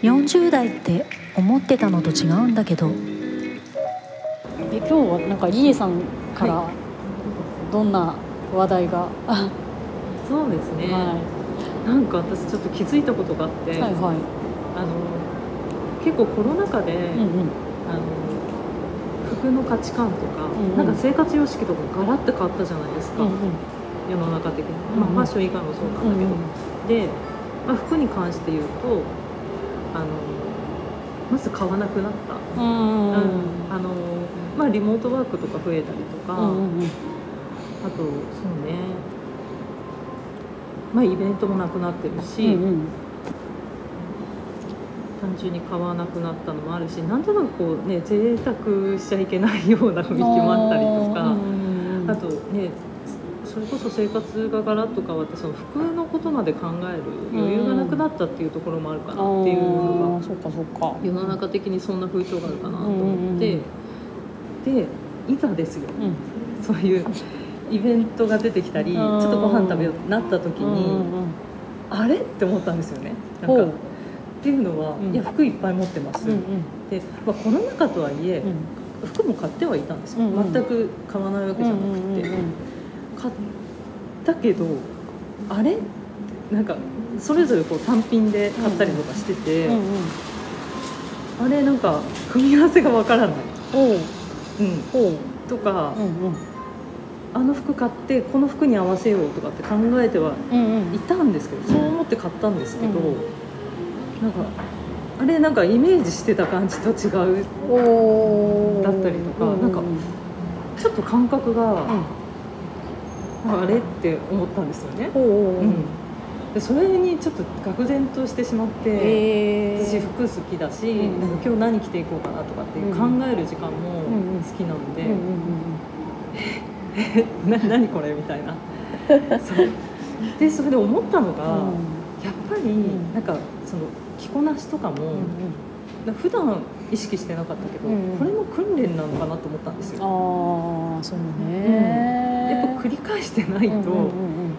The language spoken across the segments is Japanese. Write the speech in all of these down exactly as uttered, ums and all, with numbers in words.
よんじゅう代って思ってたのと違うんだけど。え、今日はなんかリエさんからどんな話題が、はい、そうですね、はい、なんか私ちょっと気づいたことがあって、はいはい、あの結構コロナ禍で、うんうん、あの服の価値観とか、うんうん、なんか生活様式とかガラッと変わったじゃないですか、うんうん、世の中的に、まあ、ファッション以外もそうなんだけど、うんうん、で、まあ、服に関して言うとあのまず買わなくなった、うんうん、あのまあ、リモートワークとか増えたりとか、うんうん、あとそうね、まあ、イベントもなくなってるし、うんうん、単純に買わなくなったのもあるし、なんとなくこうね贅沢しちゃいけないような雰囲気もあったりとか、うんうん、あとねそれこそ生活がガラッと変わってその服のことまで考える余裕がなくなったっていうところもあるかなっていうのが、うん、世の中的にそんな風潮があるかなと思って、うんうんうん、でいざですよ、うん、そういうイベントが出てきたり、うん、ちょっとご飯食べようってなった時に、うんうんうん、あれって思ったんですよね。なんかっていうのは、うん、いや服いっぱい持ってます、うんうん、で、まあ、コロナ禍とはいえ、うん、服も買ってはいたんですよ、うんうん、全く買わないわけじゃなくて、うんうんうんうん、買ったけどあれなんかそれぞれこう単品で買ったりとかしてて、うんうんうん、あれなんか組み合わせがわからない、おう、うん、おうとか、うんうん、あの服買ってこの服に合わせようとかって考えてはいたんですけど、うんうん、そう思って買ったんですけど、うんうん、なんかあれなんかイメージしてた感じと違うだったりとか、うん、なんかちょっと感覚が、うん、あれって思ったんですよね、うん、でそれにちょっと愕然としてしまって、えー、私服好きだし、うん、なんか今日何着ていこうかなとかっていう考える時間も好きなので、え、何これみたいなそうでそれで思ったのが、うん、やっぱりなんかその着こなしとかも、うんうん、普段意識してなかったけど、うんうん、これも訓練なのかなと思ったんですよ。ああ、そうね、うん、やっぱ繰り返してないと、うんうんうん、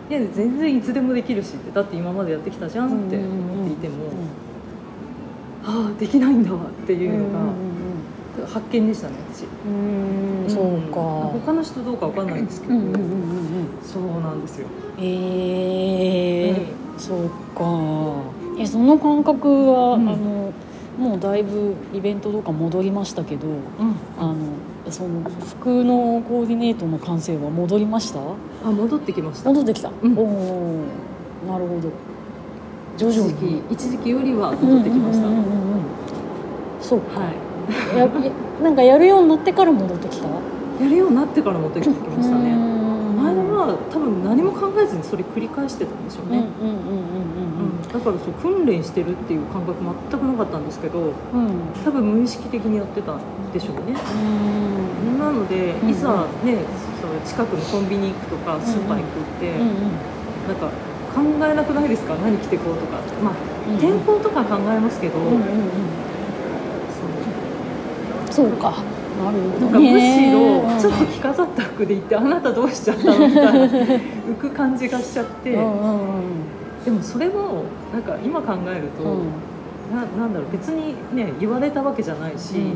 いや全然いつでもできるしってだって今までやってきたじゃんって思っていても、うんうんうん、はあできないんだっていうのが、うんうんうん、発見でしたね私。うーん、そうか、他の人どうかわかんないんですけど、うんうんうんうん、そうなんですよ。えー、はい、そうか。え、その感覚は、うん、あのもうだいぶイベントとか戻りましたけど、うん、あのその服のコーディネートの感性は戻りました？あ、戻ってきました。戻ってきた。うん、お、なるほど。徐々に一時期よりは戻ってきました。うんうんうんうん、そうか、はいや。なんかやるようになってから戻ってきた？やるようになってから戻ってきましたね。前は多分何も考えずにそれ繰り返してたんでしょうね。だからそう訓練してるっていう感覚全くなかったんですけど、うん、多分無意識的にやってたんでしょうね。うん、なので、うん、いざ、ね、その近くのコンビニ行くとかスーパー行くって、うんうん、なんか考えなくないですか、何着てこうとか、まあ、うん、天候とか考えますけど、うんうんうん、そうそうか、なるほど、なんかむしろちょっと着飾った服で行ってあなたどうしちゃったのみたいな浮く感じがしちゃって、うんうんうん、でもそれもなんか今考えると、うん、な, なんだろう別にね言われたわけじゃないし、うんうんうん、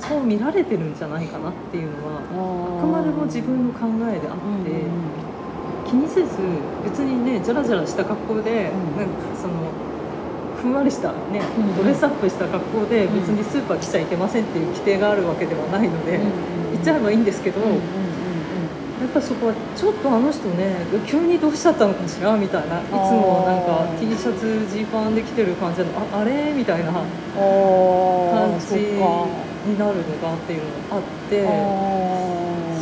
そう見られてるんじゃないかなっていうのはあくまでも自分の考えであって、うんうんうん、気にせず別にねジャラジャラした格好で、うん、なんかそのふんわりしたね、うん、ドレスアップした格好で別にスーパー来ちゃいけませんっていう規定があるわけではないので、うんうんうん、行っちゃえばいいんですけど、うんうんうん、やっぱそこはちょっとあの人ね急にどうしちゃったのかしらみたいな、いつもなんか T シャツジーパンで着てる感じの あ, あれみたいな感じになるのがっていうのがあって、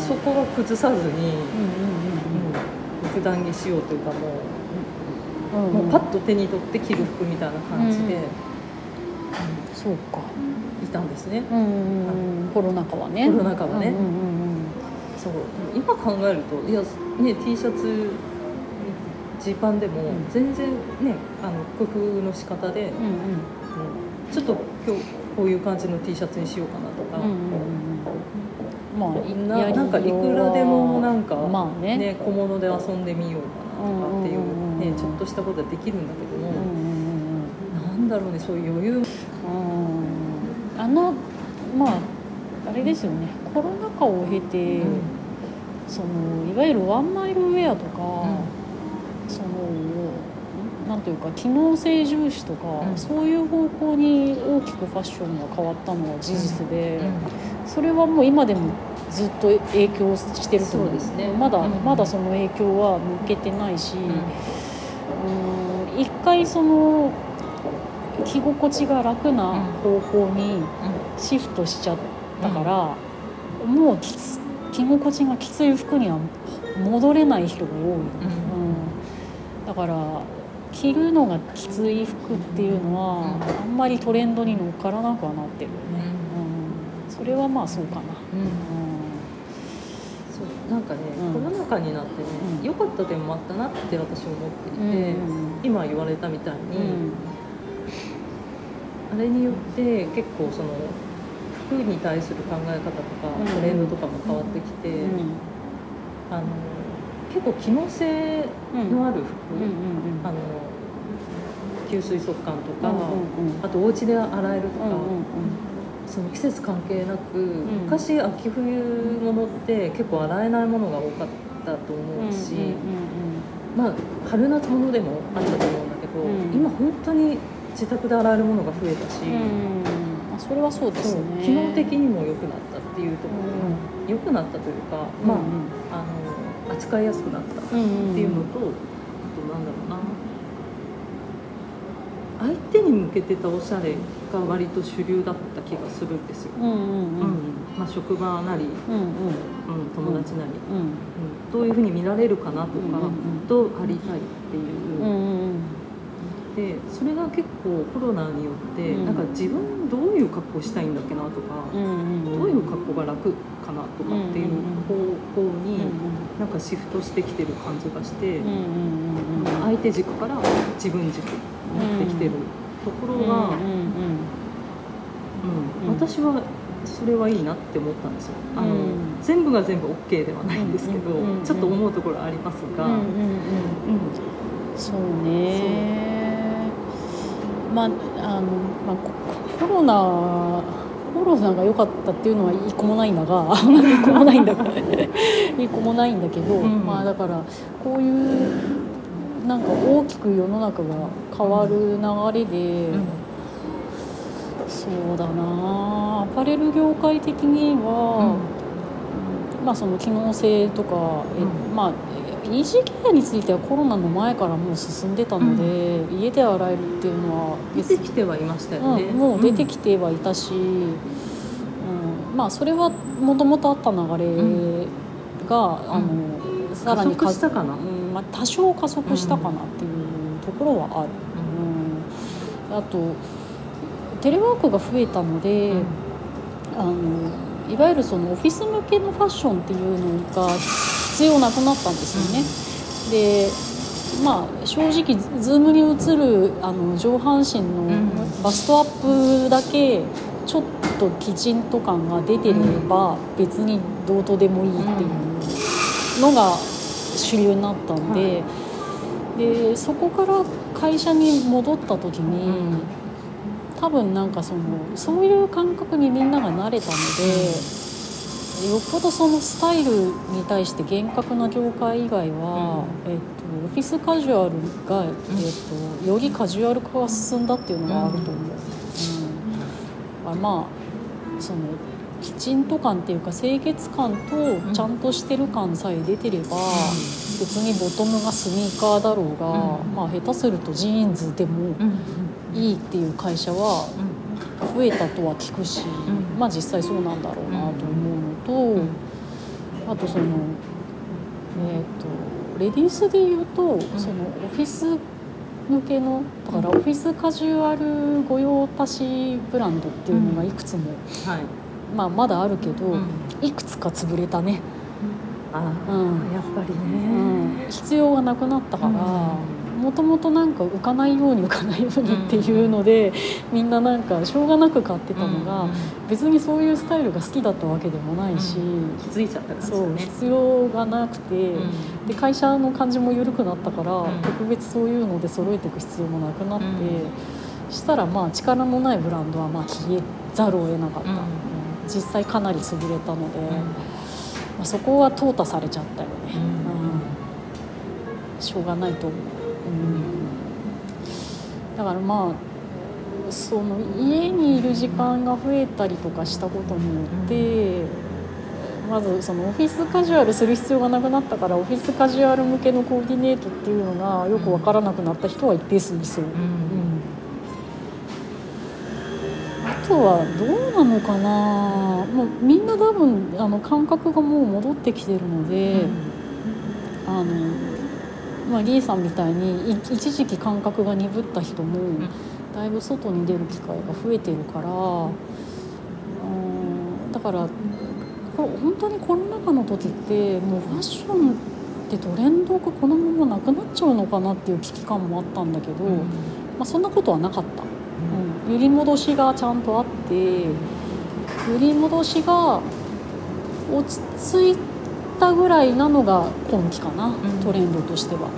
そこは崩さずに、うんうんうん、普段着しようというかも う,、うんうん、もうパッと手に取って着る服みたいな感じで、うんうん、そうかいたんですね、うんうんうん、コロナ禍はね、コロナ禍はね、うんうんうん、そう今考えるといや、ね、T シャツジーパンでも全然、ね、あの工夫の仕方で、うんうん、ちょっと今日こういう感じの T シャツにしようかなとか、うんうんうん、まあ な, なんかいくらでもなんか、まあねね、小物で遊んでみようかなとかっていう、ね、ちょっとしたことはできるんだけども、うんうんうん、なんだだろうね、そういう余裕。うん、あのまああれですよね、コロナ禍を経て、うん、そのいわゆるワンマイルウェアとか、うん、そのなんというか機能性重視とか、うん、そういう方向に大きくファッションが変わったのは事実で、うんうん、それはもう今でもずっと影響してると思うんですね。まだ、うん、まだその影響は抜けてないし、うん、うん一回その着心地が楽な方向にシフトしちゃったから、うんうん、もうきつ着心地がきつい服には戻れない人が多い、うんうん、だから着るのがきつい服っていうのは、うん、あんまりトレンドに乗っからなくはなってるよね、うんうん、それはまあそうかな、うんうん、そうなんかね、うん、コロナ禍になってね、うん、良かった点もあったなって私は思っていて、うん、今言われたみたいに、うん、あれによって結構その服に対する考え方とか、うん、トレンドとかも変わってきて、うんうん、あの結構機能性のある服、うんうんうん、あの吸水速乾とか、うんうんうん、あとお家で洗えるとか、うんうんうん、その季節関係なく、うん、昔秋冬物って結構洗えないものが多かったと思うし、うんうんうんうん、まあ春夏物でもあったと思うんだけど、うん、今本当に自宅で洗えるものが増えたし、うんうん、あそれはそうですね、機能的にも良くなったっていうところ、うん、良くなったというか、うん、まあ、うん、あの扱いやすくなったっていうのと、うんうん、あとなんだろうな、相手に向けてたおしゃれが割と主流だった気がするんですよ、うんうんうん、まあ、職場なり、うんうんうん、友達なり、うんうん、どういうふうに見られるかなとか、うんうん、どうありたいっていう、うんうん、でそれが結構コロナによって、うん、なんか自分どういう格好したいんだっけなとか、うんうんうん、どういう格好が楽かなとかっていう方向になんかシフトしてきてる感じがして、うんうんうん、相手軸から自分軸になってきてるところが、うんうんうん、私はそれはいいなって思ったんですよ。あの、うん、全部が全部 OK ではないんですけど、うんうんうん、ちょっと思うところありますが、うんうんうんうん、そうね、そう、まああのまあ、コロナコロナが良かったっていうのは一個もないんだが一個もないんだから一個もないんだけど、うん、まあだからこういうなんか大きく世の中が変わる流れで、うん、そうだな、アパレル業界的には、うん、まあその機能性とか、うん、えまあ イーシー ケアについてはコロナの前からもう進んでたので、うん、家で洗えるっていうのは出てきてはいましたよね、うん、もう出てきてはいたし、うんうん、まあそれはもともとあった流れが、うん、あの、うん、さらに加速したかな、うんまあ、多少加速したかなっていうところはある、うんうん、あとテレワークが増えたので、うん、あのいわゆるそのオフィス向けのファッションっていうのが必要なくなったんですよね、うん、で、まあ、正直ズームに映るあの上半身のバストアップだけちょっときちんと感が出てれば別にどうとでもいいっていうのが主流になったんで、うん、でそこから会社に戻った時に、うん、多分なんかそのそういう感覚にみんなが慣れたので、よっぽどそのスタイルに対して厳格な業界以外は、うんえっと、オフィスカジュアルが、えっと、よりカジュアル化が進んだっていうのがあると思う、うんうん、まあそのきちんと感っていうか清潔感とちゃんとしてる感さえ出てれば、うん、別にボトムがスニーカーだろうが、うんまあ、下手するとジーンズでもいいっていう会社は増えたとは聞くし、うん、まあ実際そうなんだろうなと思う。とあとその、えー、とレディースでいうとそのオフィス向けのだからオフィスカジュアル御用達ブランドっていうのがいくつも、うんはいまあ、まだあるけど、うん、いくつか潰れたね、あ、うん、やっぱりね、うん、必要がなくなったから、もともとなんか浮かないように浮かないようにっていうので、うん、みんななんかしょうがなく買ってたのが、うん、別にそういうスタイルが好きだったわけでもないし、うん、気づいちゃったからですよね。そう、必要がなくて、うん、で会社の感じも緩くなったから、うん、特別そういうので揃えていく必要もなくなって、したらまあ力のないブランドはまあ消えざるを得なかった、うん、実際かなり潰れたので、うんまあ、そこは淘汰されちゃったよね、うんうん、しょうがないと思う、うん、だからまあその家にいる時間が増えたりとかしたことによって、うん、まずそのオフィスカジュアルする必要がなくなったから、オフィスカジュアル向けのコーディネートっていうのがよく分からなくなった人は一定数いそう、うんうん、あとはどうなのかな、もうみんな多分あの感覚がもう戻ってきてるので、うんあのまあ、リーさんみたいにい一時期感覚が鈍った人もだいぶ外に出る機会が増えてるから、うん、だからこれ本当にコロナ禍の時ってもうファッションってトレンドがこのままなくなっちゃうのかなっていう危機感もあったんだけど、うんまあ、そんなことはなかった。揺り戻しがちゃんとあって、揺り戻しが落ち着いたぐらいなのが今期かな、うん、トレンドとしては、うん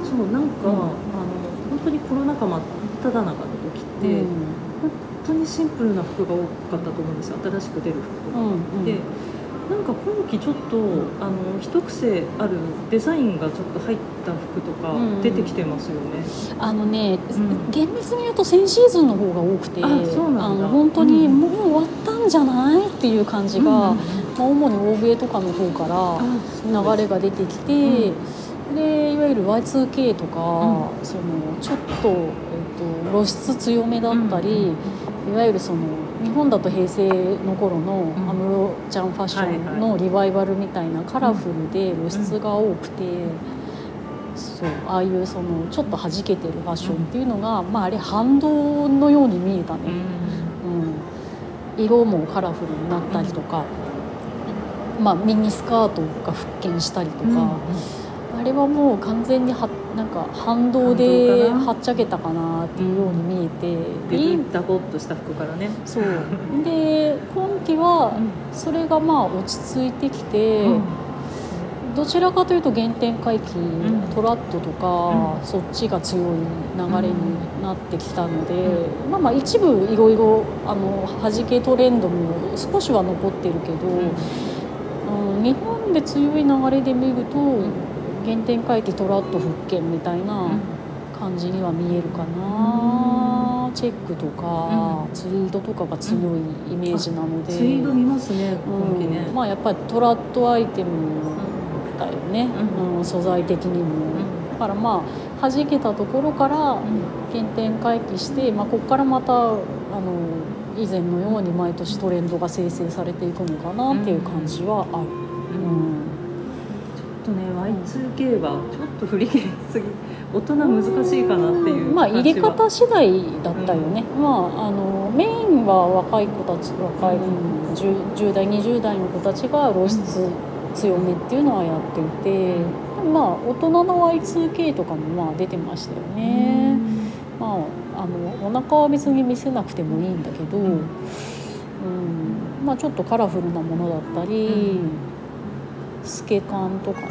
うん、そうなんか、うん、あの本当にコロナ禍真っただ中の時って、うん、本当にシンプルな服が多かったと思うんですよ、新しく出る服とか、うんうん、でなんか今期ちょっとあの一癖あるデザインがちょっと入った服とか出てきてますよね、うん、あのね、うん、厳密に言うと先シーズンの方が多くて、あ、そうなんだ、あの本当にもう終わったんじゃないっていう感じが、うんうんうんまあ、主に欧米とかの方から流れが出てきて、うん、でいわゆる ワイツーケー とか、うん、そのちょっと、えっと、露出強めだったり、うんうんうんいわゆるその日本だと平成の頃の安室ちゃんファッションのリバイバルみたいなカラフルで露出が多くて、そうああいうそのちょっと弾けてるファッションっていうのが、まあ、あれ反動のように見えたね、うん、色もカラフルになったりとか、まあ、ミニスカートが復権したりとか、あれはもう完全にはなんか反動ではっちゃけたかなっていうように見えて、で、ダボっとした服からね、そうで今期はそれがまあ落ち着いてきて、うん、どちらかというと原点回帰、うん、トラッドとか、うん、そっちが強い流れになってきたので、うん、まあまあ一部いろいろあの弾けトレンドも少しは残ってるけど、うんうん、日本で強い流れで見ると、うん原点回帰トラッと復権みたいな感じには見えるかな、うん、チェックとか、うん、ツイードとかが強いイメージなので、うん、ツイード見ますね今期ね、うん、まあやっぱりトラットアイテムだよね、うんうん、素材的にも、うん、だからまあ弾けたところから原点回帰して、まあ、ここからまたあの以前のように毎年トレンドが生成されていくのかなっていう感じはある、うんうんね、ワイツーケー はちょっと振り切りすぎ、大人難しいかなっていう、まあ、入れ方次第だったよね、うんまあ、あのメインは若い子たち若い、うん、じゅう, じゅう代にじゅう代の子たちが露出強めっていうのはやっていて、うんまあ、大人の ワイツーケー とかもまあ出てましたよね、うんまあ、あのお腹は別に見せなくてもいいんだけど、うんまあ、ちょっとカラフルなものだったり、うん透け感とかね、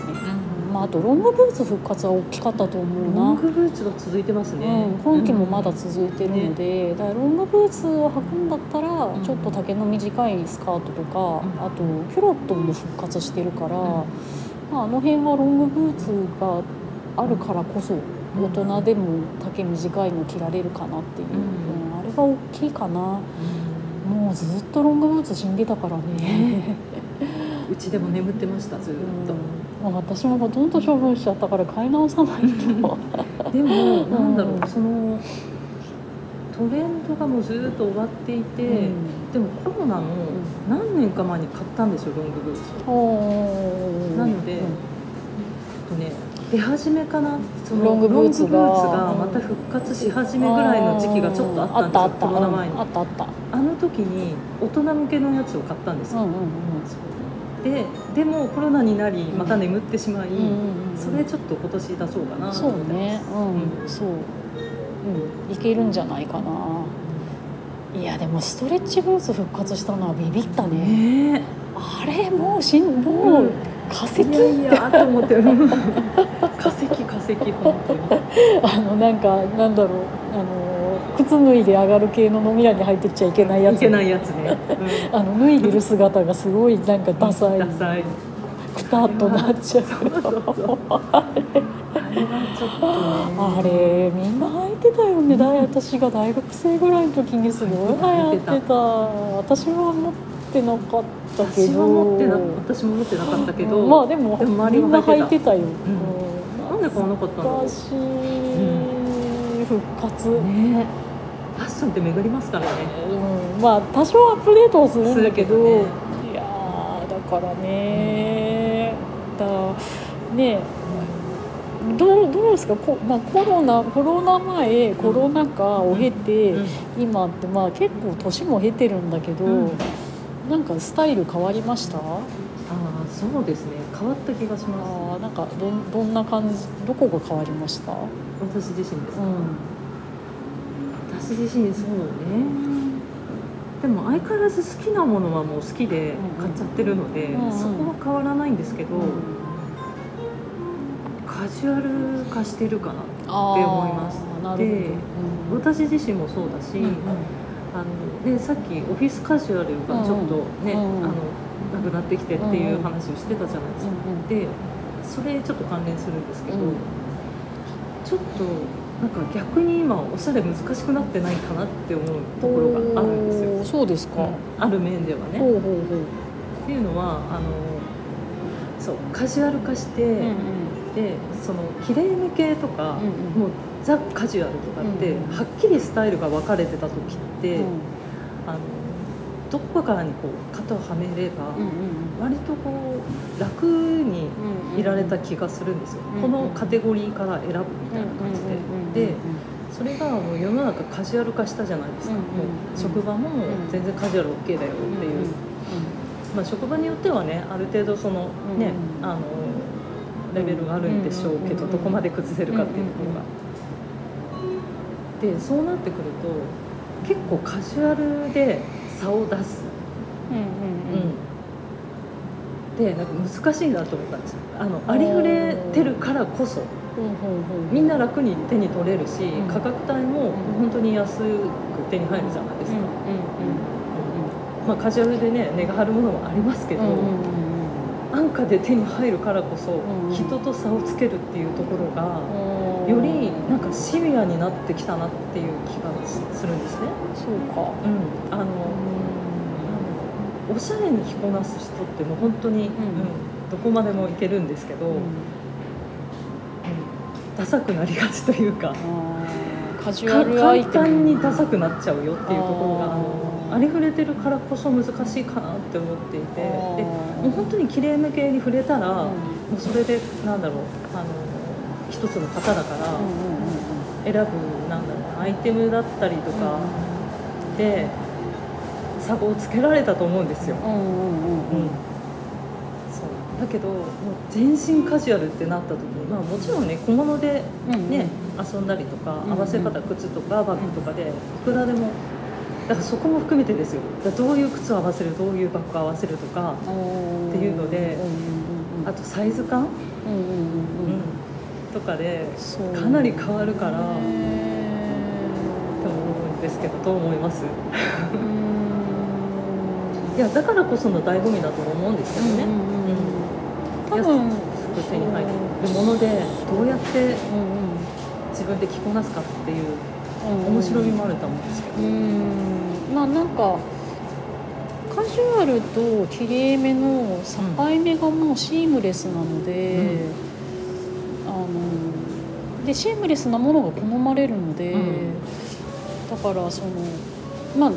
うんまあ、あとロングブーツ復活は大きかったと思うな。ロングブーツが続いてますね、うん、今期もまだ続いてるので、うん、だからロングブーツを履くんだったら、うん、ちょっと丈の短いスカートとか、うん、あとキュロットも復活してるから、うんまあ、あの辺はロングブーツがあるからこそ大人でも丈短いの着られるかなっていう、うんうん、あれが大きいかな、うん、もうずっとロングブーツ死んでたからねうちでも眠ってましたずっと、うん、私もほとんど処分しちゃったから買い直さないとでもなんだろう、うん、そのトレンドがもうずっと終わっていて、うん、でもコロナの何年か前に買ったんですよロングブーツ、うん、なので、うんとね、出始めかなそのロングブーツがまた復活し始めぐらいの時期がちょっとあったんですよ、あったあったコロナ前に、うん、あったあったあの時に大人向けのやつを買ったんですよ、うんうんうんで, でもコロナになりまた眠ってしまい、うんうん、それちょっと今年出そうかなと思ってます。そうね、うんうん、そう、うん、いけるんじゃないかな。いやでもストレッチブーツ復活したのはビビったね。ねあれもうしんもう化石、うん、いやいやと思って化石化石本当にあのなんかなんだろうあの。靴脱いで上がる系の飲み屋に入ってっちゃいけないやつ、ね、いけないやつね、うん、あの脱いでる姿がすごいなんかダサいダサいくたっとなっちゃうあれみんな履いてたよね、うん、私が大学生ぐらいの時にすごい流行ってた。私は持ってなかったけど私は持ってな私も持ってなかったけど、うん、まあでも、でもみんな履いてたよ、うん、なんで買わなかったの。昔、うん、復活ね。ファッションって巡りますからね、うん、まあ多少アップデートをするんだけど、ね、いやだからね、うん、だねど う, どうですかこ、まあ、コロナコロナ前コロナ禍を経て、うんうん、今ってまあ結構年も経てるんだけど、うん、なんかスタイル変わりました？ああそうですね、変わった気がします。あなんか ど, どんな感じどこが変わりました？私自身ですか、うん、私自身そうね、でも相変わらず好きなものはもう好きで買っちゃってるので、うんうん、そこは変わらないんですけど、うん、カジュアル化してるかなって思います。で、うん、私自身もそうだし、うんうん、あのでさっきオフィスカジュアルがちょっとね、うんうん、あのなくなってきてっていう話をしてたじゃないですか、うんうん、でそれちょっと関連するんですけど、うん、ちょっとなんか逆に今おしゃれ難しくなってないかなって思うところがあるんですよ。そうですか、うん、ある面ではね。ほうほうほう。っていうのはあのそうカジュアル化して、うんうん、でそのきれいめ系とか、うんうん、もうザ・カジュアルとかって、うんうん、はっきりスタイルが分かれてた時って、うん、あのどこからにこう肩をはめれば、うんうんうん、割とこう楽にいられた気がするんですよ、うんうん、このカテゴリーから選ぶみたいな感じで、うんうんうん、でそれがもう世の中カジュアル化したじゃないですか、うんうんうん、もう職場も全然カジュアル OK だよっていう、うんうんうん、まあ、職場によってはねある程度そのね、うんうん、あのレベルがあるんでしょうけど、うんうんうん、どこまで崩せるかっていうところが、うんうんうん、でそうなってくると結構カジュアルで差を出す、うんうんうん、でなんか難しいなと思ったんですよ。あのありふれてるからこそみんな楽に手に取れるし、うん、価格帯も本当に安く手に入るじゃないですか、うんうんうん、まあカジュアルでね値が張るものもありますけど、うんうん、安価で手に入るからこそ人と差をつけるっていうところがよりなんかシビアになってきたなっていう気がするんですね。そうか、うん、あの、うん、おしゃれに着こなす人ってもう本当に、うんうん、どこまでもいけるんですけど、うんうん、ダサくなりがちというか、あカジュアルアイテム、簡単にダサくなっちゃうよっていうところがありふれてるからこそ難しいかなって思っていて、でもう本当にきれいめ系に触れたら、うん、もうそれでなんだろうあの一つの型だから、うんうんうん、選ぶなんだろうアイテムだったりとかで差をつけられたと思うんですよ、うんうんうんうん、そうだけどもう全身カジュアルってなった時に、まあ、もちろんね小物で、ね、うんうん、遊んだりとか合わせ方靴とかバッグとかでいくらでも、だからそこも含めてですよ。だどういう靴を合わせるどういうバッグを合わせるとかっていうので、あとサイズ感、うんうんうんうん、とかでかなり変わるからと思うんですけど、どう思います？いやだからこその醍醐味だと思うんですけどね、安く手に入るものでどうやって自分で着こなすかっていう面白みもあると思うんですけど、うん、まあなんかカジュアルときれいめの境目がもうシームレスなので、うん、あのでシームレスなものが好まれるので、うん、だからそのまあ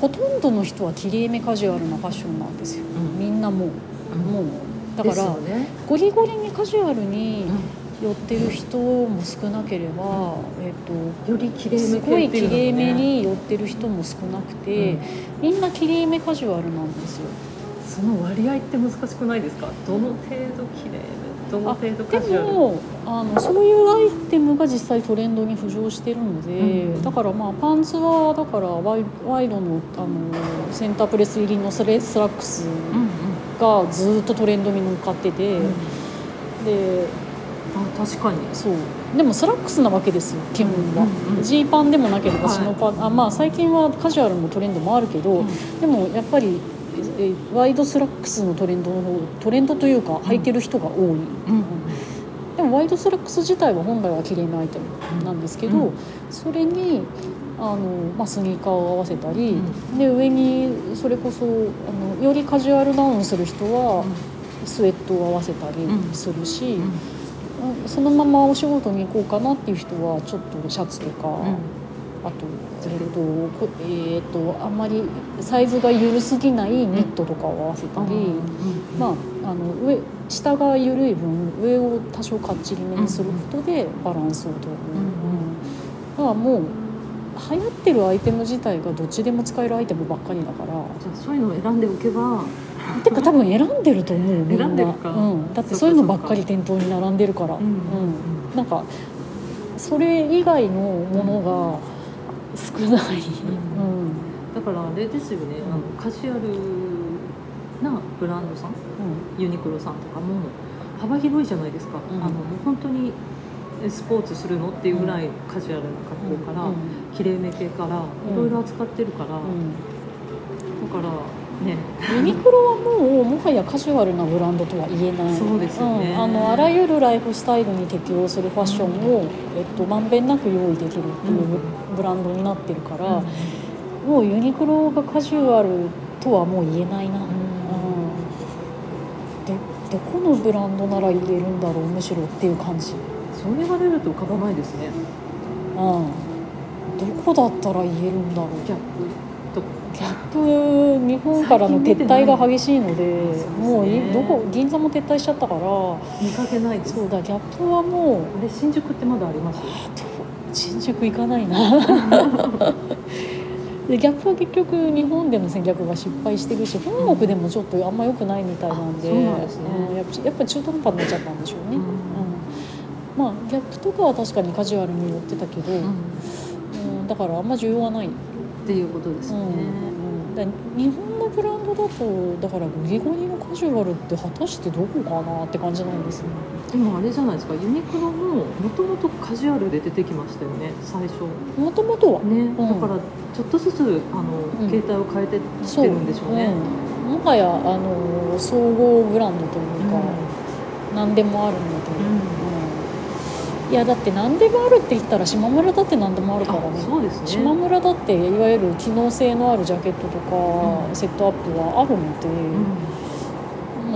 ほとんどの人はきれいめカジュアルなファッションなんですよ、うん、みんなもう、うん、もうだから、ね、ゴリゴリにカジュアルに、うん、寄ってる人も少なければ、えっと、より綺麗めすごい綺麗めに寄ってる人も少なくて、うん、みんな綺麗めカジュアルなんですよ。その割合って難しくないですか？どの程度綺麗めどの程度カジュアル。でもあのそういうアイテムが実際トレンドに浮上してるので、うん、だから、まあ、パンツはだからワイ、ワイドの、あのセンタープレス入りのスラックスがずっとトレンドに向かってて、うんうん、であ確かにそうでもスラックスなわけですよ気分は。ジー、うん、パンでもなければシノパン、はい、あまあ最近はカジュアルのトレンドもあるけど、うん、でもやっぱりワイドスラックスのトレンドの方トレンドというか履いてる人が多い、うんうん、でもワイドスラックス自体は本来は綺麗なアイテムなんですけど、うん、それにあの、まあ、スニーカーを合わせたり、うん、で上にそれこそあのよりカジュアルダウンする人はスウェットを合わせたりするし、うんうん、そのままお仕事に行こうかなっていう人はちょっとシャツとか、うん、あとえっと、えー、とあんまりサイズが緩すぎないニットとかを合わせたり、うんうん、まあ、あの上下が緩い分上を多少かっちりめにすることでバランスを取る、うん、だからもう流行ってるアイテム自体がどっちでも使えるアイテムばっかりだから、じゃあそういうのを選んでおけばてか多分選んでると思うみんな選んでるか、うん、だってそういうのばっかり店頭に並んでるから、うんうん、なんかそれ以外のものが少ない、うんうん、だからあれですよね、うん、あのカジュアルなブランドさん、うん、ユニクロさんとかも幅広いじゃないですか、うん、あの本当にスポーツするのっていうぐらいカジュアルな格好から、うん、きれいめ系から、うん、いろいろ扱ってるから、うん、だからね、ユニクロはもうもはやカジュアルなブランドとは言えない。そうですよね、うん、あのあらゆるライフスタイルに適応するファッションを、うんえっと、まんべんなく用意できるっていうブランドになってるから、うん、もうユニクロがカジュアルとはもう言えないな、うんうん、でどこのブランドなら言えるんだろうむしろっていう感じ。そう言われると浮かばないですね、うん、どこだったら言えるんだろう。逆日本からの撤退が激しいの で, で、ね、もうどこ銀座も撤退しちゃったから見かけないです。そうだギャップはもうあれ新宿ってまだあります？新宿行かないなでギャップは結局日本での戦略が失敗してるし本国でもちょっとあんま良くないみたいなんで、うん、そうなんですね、うん、やっぱり中途半端になっちゃったんでしょうね、うんうん、まあギャップとかは確かにカジュアルに寄ってたけど、うんうん、だからあんま需要はないっていうことですね、うん、だ日本のブランドだとだからゴリゴリのカジュアルって果たしてどこかなって感じなんですね。でもあれじゃないですかユニクロももともとカジュアルで出てきましたよね最初。もともとはね、うん、だからちょっとずつあの、うん、携帯を変えてきてるんでしょうね、うん、もはやあの総合ブランドというか、うん、何でもあるんだと思う、うんうん、いやだって何でもあるって言ったらしまむらだって何でもあるからね。そうですね、しまむらだっていわゆる機能性のあるジャケットとか、うん、セットアップはあるので、う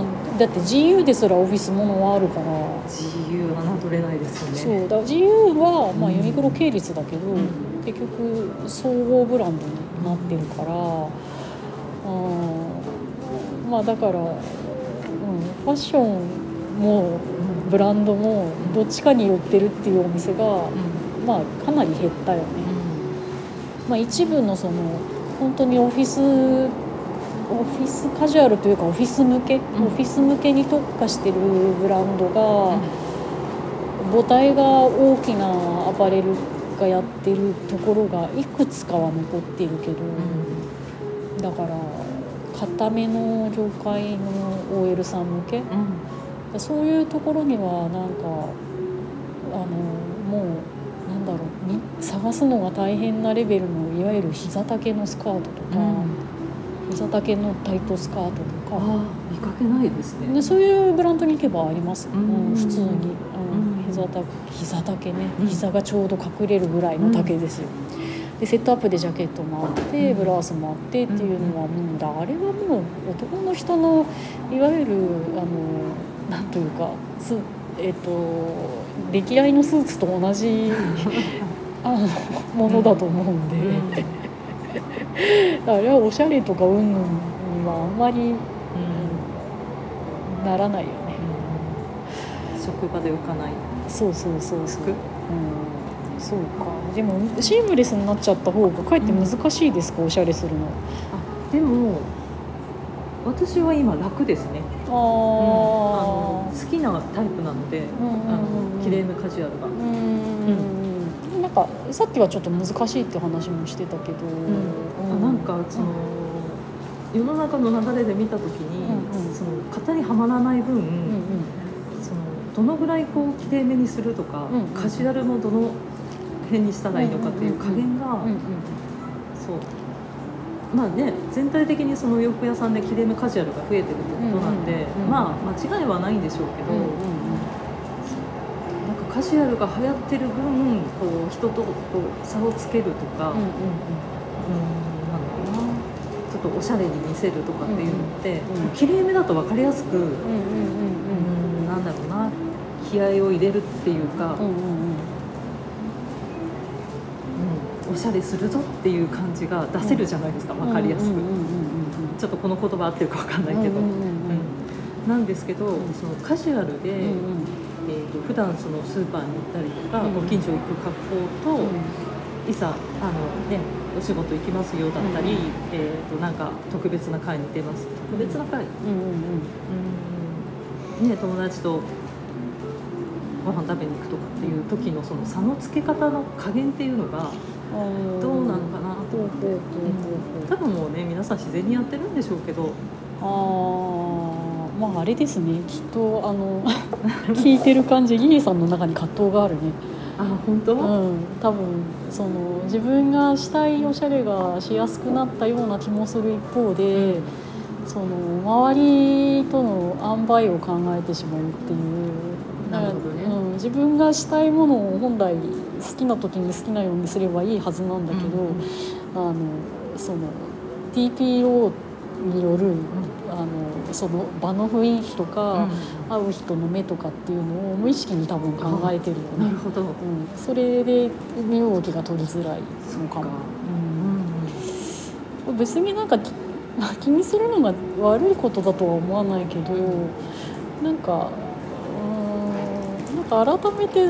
ん、だって ジーユー ですらオフィスものはあるから ジーユー は侮れないですよね。そうだ ジーユー は、まあ、ユニクロ系列だけど、うん、結局総合ブランドになってるから、うん、あまあだから、うん、ファッションもブランドもどっちかに寄ってるっていうお店が、うん、まあかなり減ったよね、うん、まあ一部のその本当にオフィスオフィスカジュアルというかオフィス向け、うん、オフィス向けに特化してるブランドが、うん、母体が大きなアパレルがやってるところがいくつかは残っているけど、うん、だから固めの業界の オーエル さん向け、うんそういうところにはなんかあのもうなんだろう探すのが大変なレベルのいわゆる膝丈のスカートとか、うん、膝丈のタイトスカートとかあ見かけないですね。でそういうブランドに行けばあります、うんうん、普通に、うんうん、膝丈、膝丈ね膝がちょうど隠れるぐらいの丈ですよ、うん、でセットアップでジャケットもあって、うん、ブラウスもあってっていうのは、うん、だあれはもう男の人のいわゆるあのなんというか、えー、と出来合いのスーツと同じあのものだと思うんであれはおしゃれとかうんぬんにはあんまり、うん、ならないよね、うん、職場で浮かないそうそうそうそう、うん、そうかでもシームレスになっちゃった方がかえって難しいですか、うん、おしゃれするの。あでも私は今楽ですね。あ、うん、あの好きなタイプなので、うんうん、あの綺麗なカジュアルが、うんうん、なんかさっきはちょっと難しいって話もしてたけど、うんうん、あなんかその、うん、世の中の流れで見た時に、うんうん、その型にはまらない分、うんうん、そのどのぐらいこうきれいめにするとか、うんうん、カジュアルもどの辺にしたらいいのかっていう加減が、うんうんうん、そうまあね、全体的にその洋服屋さんできれいめカジュアルが増えてるってことなんで、うんうんうん、まあ間違いはないんでしょうけど、うんうんうん、なんかカジュアルが流行ってる分こう人とこう差をつけるとか、うんうんうんうん、なんだろうなちょっとおしゃれに見せるとかっていうのってきれいめだと分かりやすく、うんうんうんうん、なんだろうな気合を入れるっていうか、うんうんうんおしゃれするぞっていう感じが出せるじゃないですか、分かりやすく。ちょっとこの言葉合ってるか分かんないけど、うんうんうんうん、なんですけどそのカジュアルで、うんうんえー、と普段そのスーパーに行ったりとか、うんうん、ご近所行く格好と、うん、いざあの、ね、お仕事行きますよだったり、うんうんえー、となんか特別な会に出ます特別な会、うんうんうんね、友達とご飯食べに行くとかっていう時のその差のつけ方の加減っていうのがどうなのかなと思って、うん、多分もうね皆さん自然にやってるんでしょうけどああまああれですねきっとあの聞いてる感じギリさんの中に葛藤があるねあ本当、うん、多分その自分がしたいおしゃれがしやすくなったような気もする一方でその周りとの塩梅を考えてしまうっていうなるほどね、うん、自分がしたいものを本来好きな時に好きなようにすればいいはずなんだけど、うんうん、あのその ティーピーオー による、うん、あのその場の雰囲気とか、うん、会う人の目とかっていうのを無意識に多分考えてるよね、うん、なるほど、うん、それで身動きが取りづらいのかも、うんうん、別になんか気にするのが悪いことだとは思わないけどなんか改めて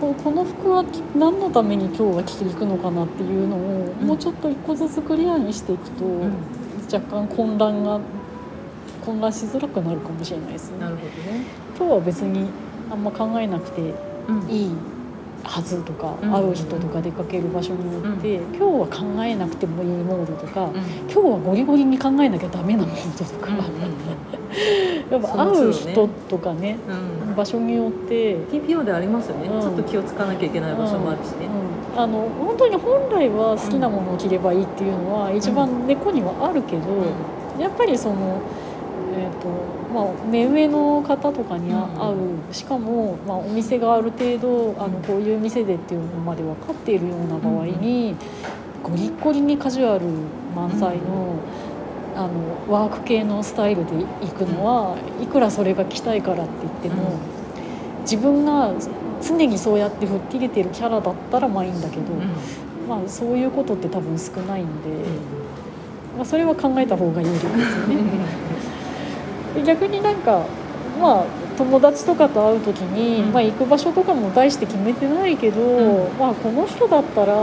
この服は何のために今日は着ていくのかなっていうのをもうちょっと一個ずつクリアにしていくと若干混乱が混乱しづらくなるかもしれないですね。なるほどね。今日は別にあんま考えなくていいはずとか、うん、会う人とか出かける場所によって、うん、今日は考えなくてもいいモードとか、うん、今日はゴリゴリに考えなきゃダメなモードとか、うんうん、やっぱ会う人とかね、うん、場所によって ティーピーオー でありますよね、うん、ちょっと気をつかなきゃいけない場所もあるしね、うんうん、あの本当に本来は好きなものを着ればいいっていうのは一番根っこにはあるけど、うん、やっぱりそのえーとまあ、目上の方とかに会う、うん、しかも、まあ、お店がある程度あのこういう店でっていうのまで分かっているような場合に、うん、ゴリゴリにカジュアル満載の、うん、あのワーク系のスタイルで行くのは、うん、いくらそれが着たいからって言っても、うん、自分が常にそうやって吹っ切れてるキャラだったらまあいいんだけど、うんまあ、そういうことって多分少ないんで、うんまあ、それは考えた方が有力ですよね逆になんか、まあ、友達とかと会うときに、うんまあ、行く場所とかも大して決めてないけど、うんまあ、この人だったら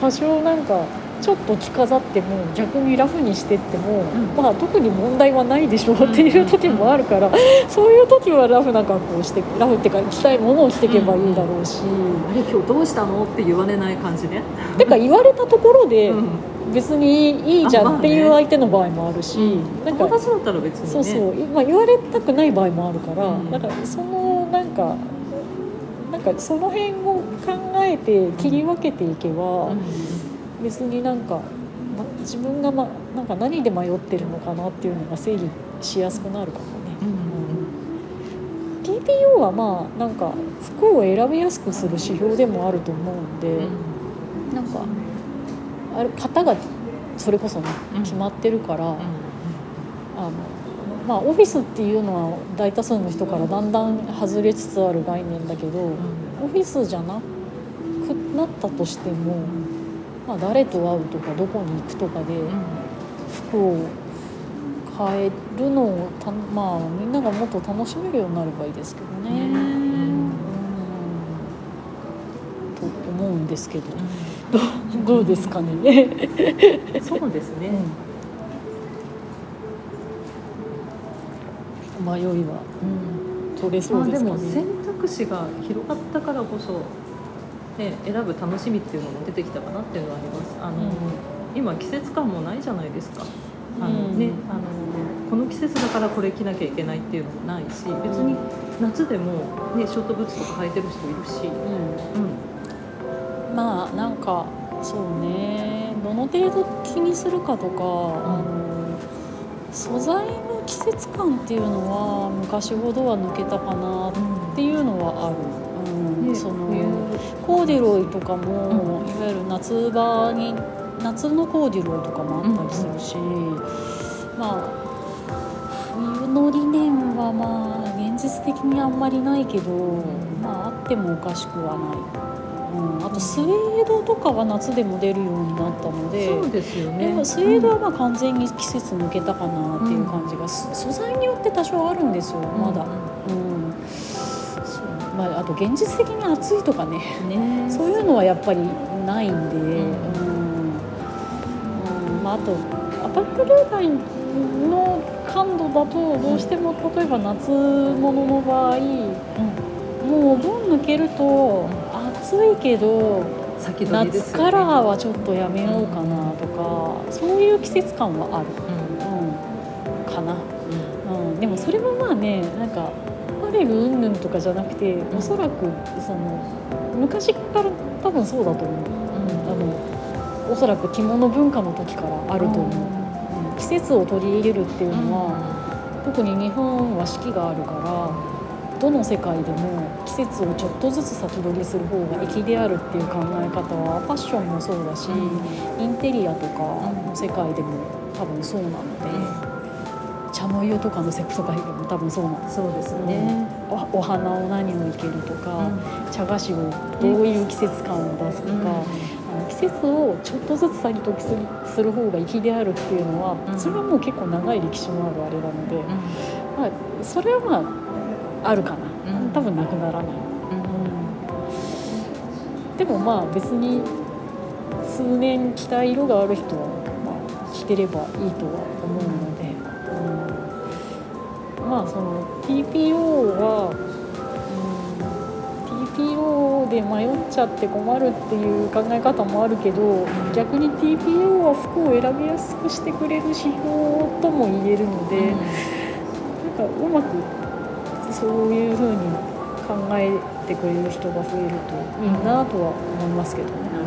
多少なんかちょっと着飾っても逆にラフにしてっても、うんまあ、特に問題はないでしょっていうときもあるから、うんうん、そういうときはラフな格好をしてラフってか着たいものを着ていけばいいだろうし、うん、あれ今日どうしたのって言われない感じねてか言われたところで、うん別にいいじゃんっていう相手の場合もあるし、なんか友達だったら別にね、そうそう、まあ、言われたくない場合もあるから、うん、だからそのなんかなんかその辺を考えて切り分けていけば、うん、別になんか、ま、自分が、ま、なんか何で迷ってるのかなっていうのが整理しやすくなるかもね。うんうん、ティーピーオー はまあなんか服を選びやすくする指標でもあると思うんで、うん、なんか。あれ型がそれこそ、ね、決まってるから、うんうんあのまあ、オフィスっていうのは大多数の人からだんだん外れつつある概念だけど、うん、オフィスじゃなくなったとしても、まあ、誰と会うとかどこに行くとかで服を変えるのをた、まあ、みんながもっと楽しめるようになればいいですけどね、うん、と思うんですけど、うんど, どうですかねそうですね、うん、迷いは、うん、取れそうですかね、まあ、でも選択肢が広がったからこそ、ね、選ぶ楽しみっていうのも出てきたかなっていうのはありますあの、うん、今季節感もないじゃないですかあのね、あのこの季節だからこれ着なきゃいけないっていうのもないし、別に夏でも、ね、ショートブーツとか履いてる人いるし、うんうん、まあなんかそうね、どの程度気にするかとか、うん、あの素材の季節感っていうのは昔ほどは抜けたかなっていうのはある。うん、そのコーデュロイとかも、うん、いわゆる夏場に夏のコーデュロイとかもあったりするし、うん、まあ冬の理念はまあ現実的にあんまりないけど、うん、まああってもおかしくはない、うん、あとスウェードとかは夏でも出るようになったので、そうですよね、でもスウェードはまあ完全に季節抜けたかなっていう感じが、うん、素材によって多少あるんですよまだ、うんうん、まあ、あと現実的に暑いとか ね, ねそういうのはやっぱりないんで、うんうん、まあ、あとアパレル業界の感度だとどうしても、うん、例えば夏物の場合、うん、もうお盆抜けると暑いけど、先取りですよね、夏カラーはちょっとやめようかなとか、うん、そういう季節感はある、うんうん、かな、うんうん、でもそれもまあね、なんかアパレル云々とかじゃなくて、おそらくその昔から多分そうだと思う、うん、おそらく着物文化の時からあると思う、うん、季節を取り入れるっていうのは、うん、特に日本は四季があるから、どの世界でも季節をちょっとずつ先取りする方が粋であるっていう考え方はファッションもそうだし、うん、インテリアとかの世界でも多分そうなので、茶の湯とかのセクト会でも多分そうなんです。そうですね、うん、お, お花を何をいけるとか、うん、茶菓子をどういう季節感を出すとか、うん、あの季節をちょっとずつ先取りする方が粋であるっていうのは、うん、それはもう結構長い歴史のあるあれなので、うん、まあ、それはまああるかな、うん、多分なくならない、うんうん、でもまあ別に数年着た色がある人は、まあ、着てればいいとは思うので、まあ、その ティーピーオー は、うん、ティーピーオー で迷っちゃって困るっていう考え方もあるけど、逆に ティーピーオー は服を選びやすくしてくれる指標とも言えるので、うん、なんかうまくそういう風に考えてくれる人が増えるといいなとは思いますけどね。なる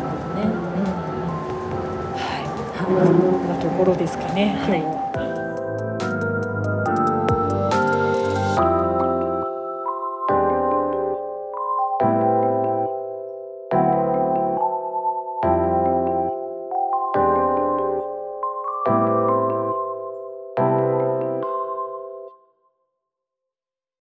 ほどね、うん、はい、うん、なところですかね、はい、今日は。